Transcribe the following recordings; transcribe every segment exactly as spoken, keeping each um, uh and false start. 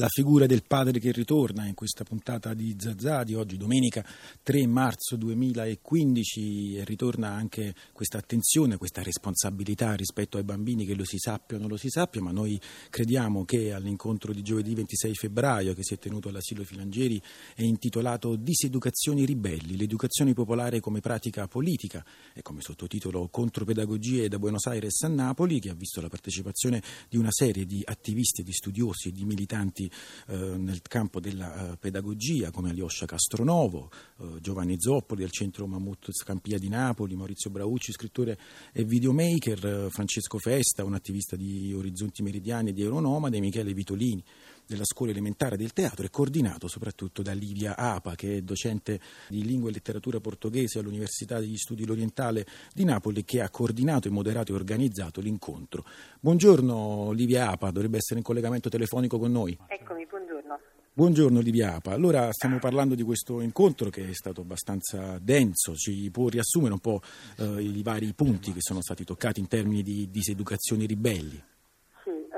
la figura del padre che ritorna in questa puntata di Zazà di oggi, domenica tre marzo duemilaquindici, e ritorna anche questa attenzione, questa responsabilità rispetto ai bambini, che lo si sappia o non lo si sappia, ma noi crediamo che all'incontro di giovedì ventisei febbraio, che si è tenuto all'asilo Filangieri, è intitolato Diseducazioni ribelli, l'educazione popolare come pratica politica, e come sottotitolo Contropedagogie da Buenos Aires a Napoli, che ha visto la partecipazione di una serie di attivisti, di studiosi e di militanti eh, nel campo della eh, pedagogia, come Aleosha Castronovo, eh, Giovanni Zoppoli del Centro Mammut Scampia di Napoli, Maurizio Braucci, scrittore e videomaker, eh, Francesco Festa, un attivista di Orizzonti Meridiani e di Euronomade, Michele Vitolini della scuola elementare del teatro, e coordinato soprattutto da Livia Apa, che è docente di lingua e letteratura portoghese all'Università degli Studi L'Orientale di Napoli, che ha coordinato e moderato e organizzato l'incontro. Buongiorno Livia Apa, dovrebbe essere in collegamento telefonico con noi. Eccomi, buongiorno. Buongiorno Livia Apa, allora stiamo parlando di questo incontro che è stato abbastanza denso, ci può riassumere un po' eh, i vari punti che sono stati toccati in termini di diseducazioni ribelli?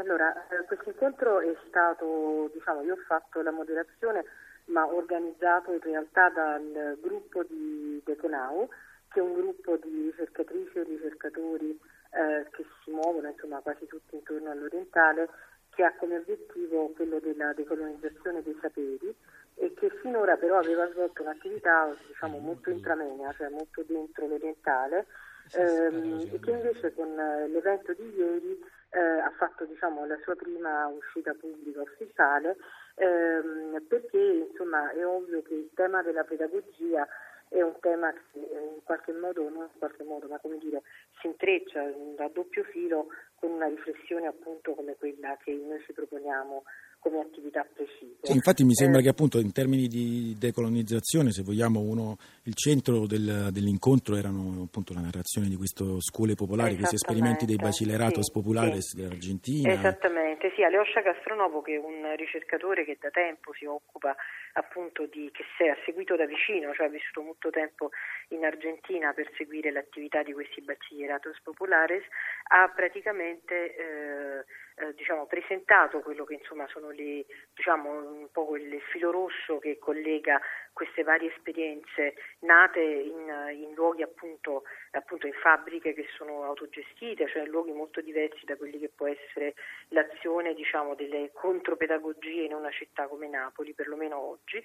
Allora, questo incontro è stato, diciamo, io ho fatto la moderazione, ma organizzato in realtà dal gruppo di Deconau, che è un gruppo di ricercatrici e ricercatori eh, che si muovono, insomma, quasi tutti intorno all'Orientale, che ha come obiettivo quello della decolonizzazione dei saperi, e che finora però aveva svolto un'attività, diciamo, molto intramenia, cioè molto dentro l'Orientale, ehm, e che invece con l'evento di ieri Eh, ha fatto, diciamo, la sua prima uscita pubblica ufficiale, ehm, perché insomma è ovvio che il tema della pedagogia è un tema che in qualche modo, non in qualche modo, ma come dire, si intreccia a doppio filo con una riflessione appunto come quella che noi ci proponiamo come attività precise. Sì, infatti mi sembra eh. che appunto in termini di decolonizzazione, se vogliamo, uno il centro del, dell'incontro erano appunto la narrazione di queste scuole popolari, questi esperimenti dei bachilleratos sì, populares sì. dell'Argentina. Esattamente, sì, Aleosha Castronovo, che è un ricercatore che da tempo si occupa appunto di, che si è seguito da vicino, cioè ha vissuto molto tempo in Argentina per seguire l'attività di questi bachilleratos populares, ha praticamente eh, eh, diciamo presentato quello che insomma sono Le, diciamo un po' il filo rosso che collega queste varie esperienze nate in, in luoghi appunto, appunto in fabbriche che sono autogestite, cioè luoghi molto diversi da quelli che può essere l'azione, diciamo, delle contropedagogie in una città come Napoli, perlomeno oggi.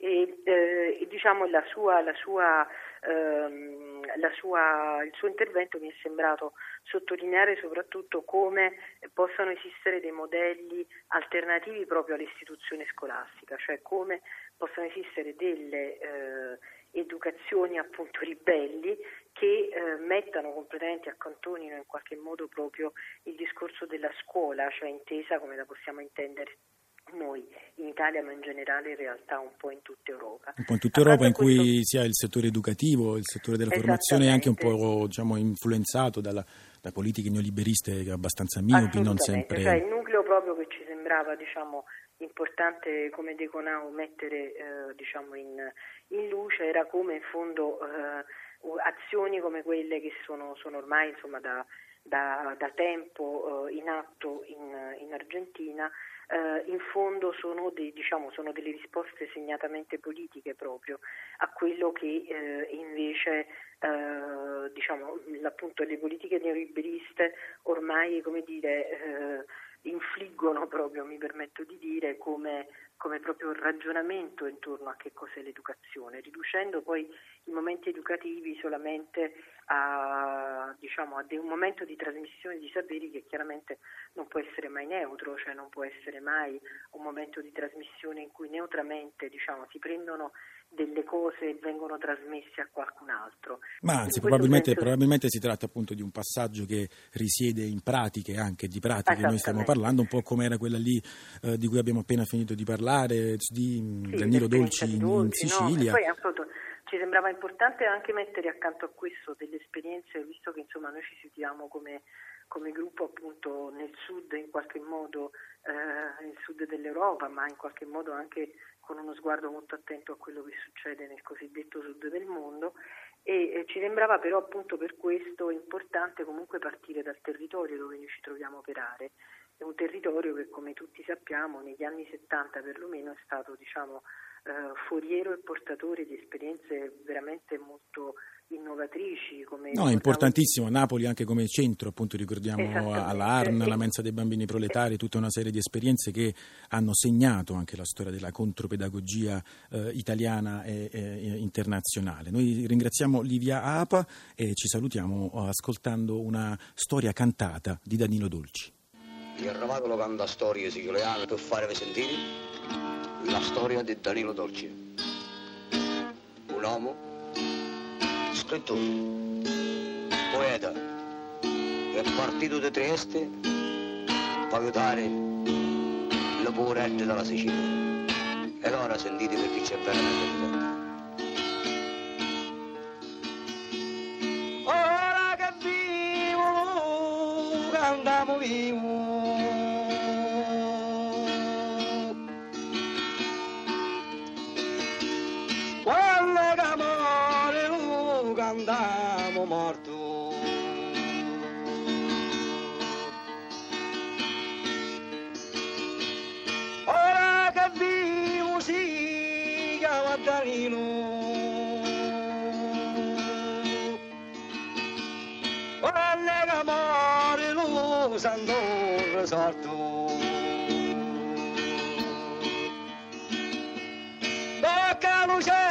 E, eh, e diciamo la sua, la sua, ehm, la sua, il suo intervento mi è sembrato sottolineare soprattutto come possano esistere dei modelli alternativi proprio all'istituzione scolastica, cioè come possono esistere delle eh, educazioni appunto ribelli che eh, mettano completamente, accantonino in qualche modo proprio il discorso della scuola, cioè intesa come la possiamo intendere noi in Italia, ma in generale in realtà un po' in tutta Europa. Un po' in tutta Europa, in cui questo... sia il settore educativo, il settore della formazione è anche un po', diciamo, influenzato dalla, da politiche neoliberiste abbastanza miopi, non sempre. Cioè, il nucleo proprio che ci sembrava, diciamo, importante come Deconau mettere eh, diciamo in, in luce era come in fondo eh, azioni come quelle che sono, sono ormai insomma da, da, da tempo eh, in atto in, in Argentina. Uh, in fondo sono, dei, diciamo, sono delle risposte segnatamente politiche proprio a quello che uh, invece uh, diciamo, appunto le politiche neoliberiste ormai, come dire, uh, infliggono proprio, mi permetto di dire, come, come proprio ragionamento intorno a che cos'è l'educazione, riducendo poi i momenti educativi solamente a, diciamo, a un momento di trasmissione di saperi che chiaramente non può essere mai neutro, cioè non può essere mai un momento di trasmissione in cui neutramente, diciamo, si prendono delle cose e vengono trasmesse a qualcun altro. Ma anzi, probabilmente, senso... probabilmente si tratta appunto di un passaggio che risiede in pratiche, anche di pratiche, noi stiamo parlando un po' come era quella lì eh, di cui abbiamo appena finito di parlare, di sì, Danilo Dolci in, in Sicilia. No, e poi appunto ci sembrava importante anche mettere accanto a questo delle esperienze, visto che insomma noi ci situiamo come, come gruppo appunto nel sud, in qualche modo eh, nel sud dell'Europa, ma in qualche modo anche con uno sguardo molto attento a quello che succede nel cosiddetto sud del mondo, e eh, ci sembrava però appunto per questo importante comunque partire dal territorio dove noi ci troviamo a operare, è un territorio che, come tutti sappiamo, negli anni settanta perlomeno è stato, diciamo, eh, foriero e portatore di esperienze veramente molto innovatrici. Come no, è importantissimo Napoli anche come centro, appunto ricordiamo all'A R N, alla Mensa dei Bambini Proletari, tutta una serie di esperienze che hanno segnato anche la storia della contropedagogia eh, italiana e, e internazionale. Noi ringraziamo Livia Apa e ci salutiamo ascoltando una storia cantata di Danilo Dolci. Il Romano canta storie siciliane per farvi sentire la storia di Danilo Dolci, un uomo scrittore, poeta, è partito da Trieste per aiutare la povera gente dalla Sicilia. E allora sentite, perché c'è veramente bisogno. Ora che vivo, che andiamo vivo, andiamo morto. Ora che vivo si chiama Danilo, ora che muore lo santo risorto. Bocca luce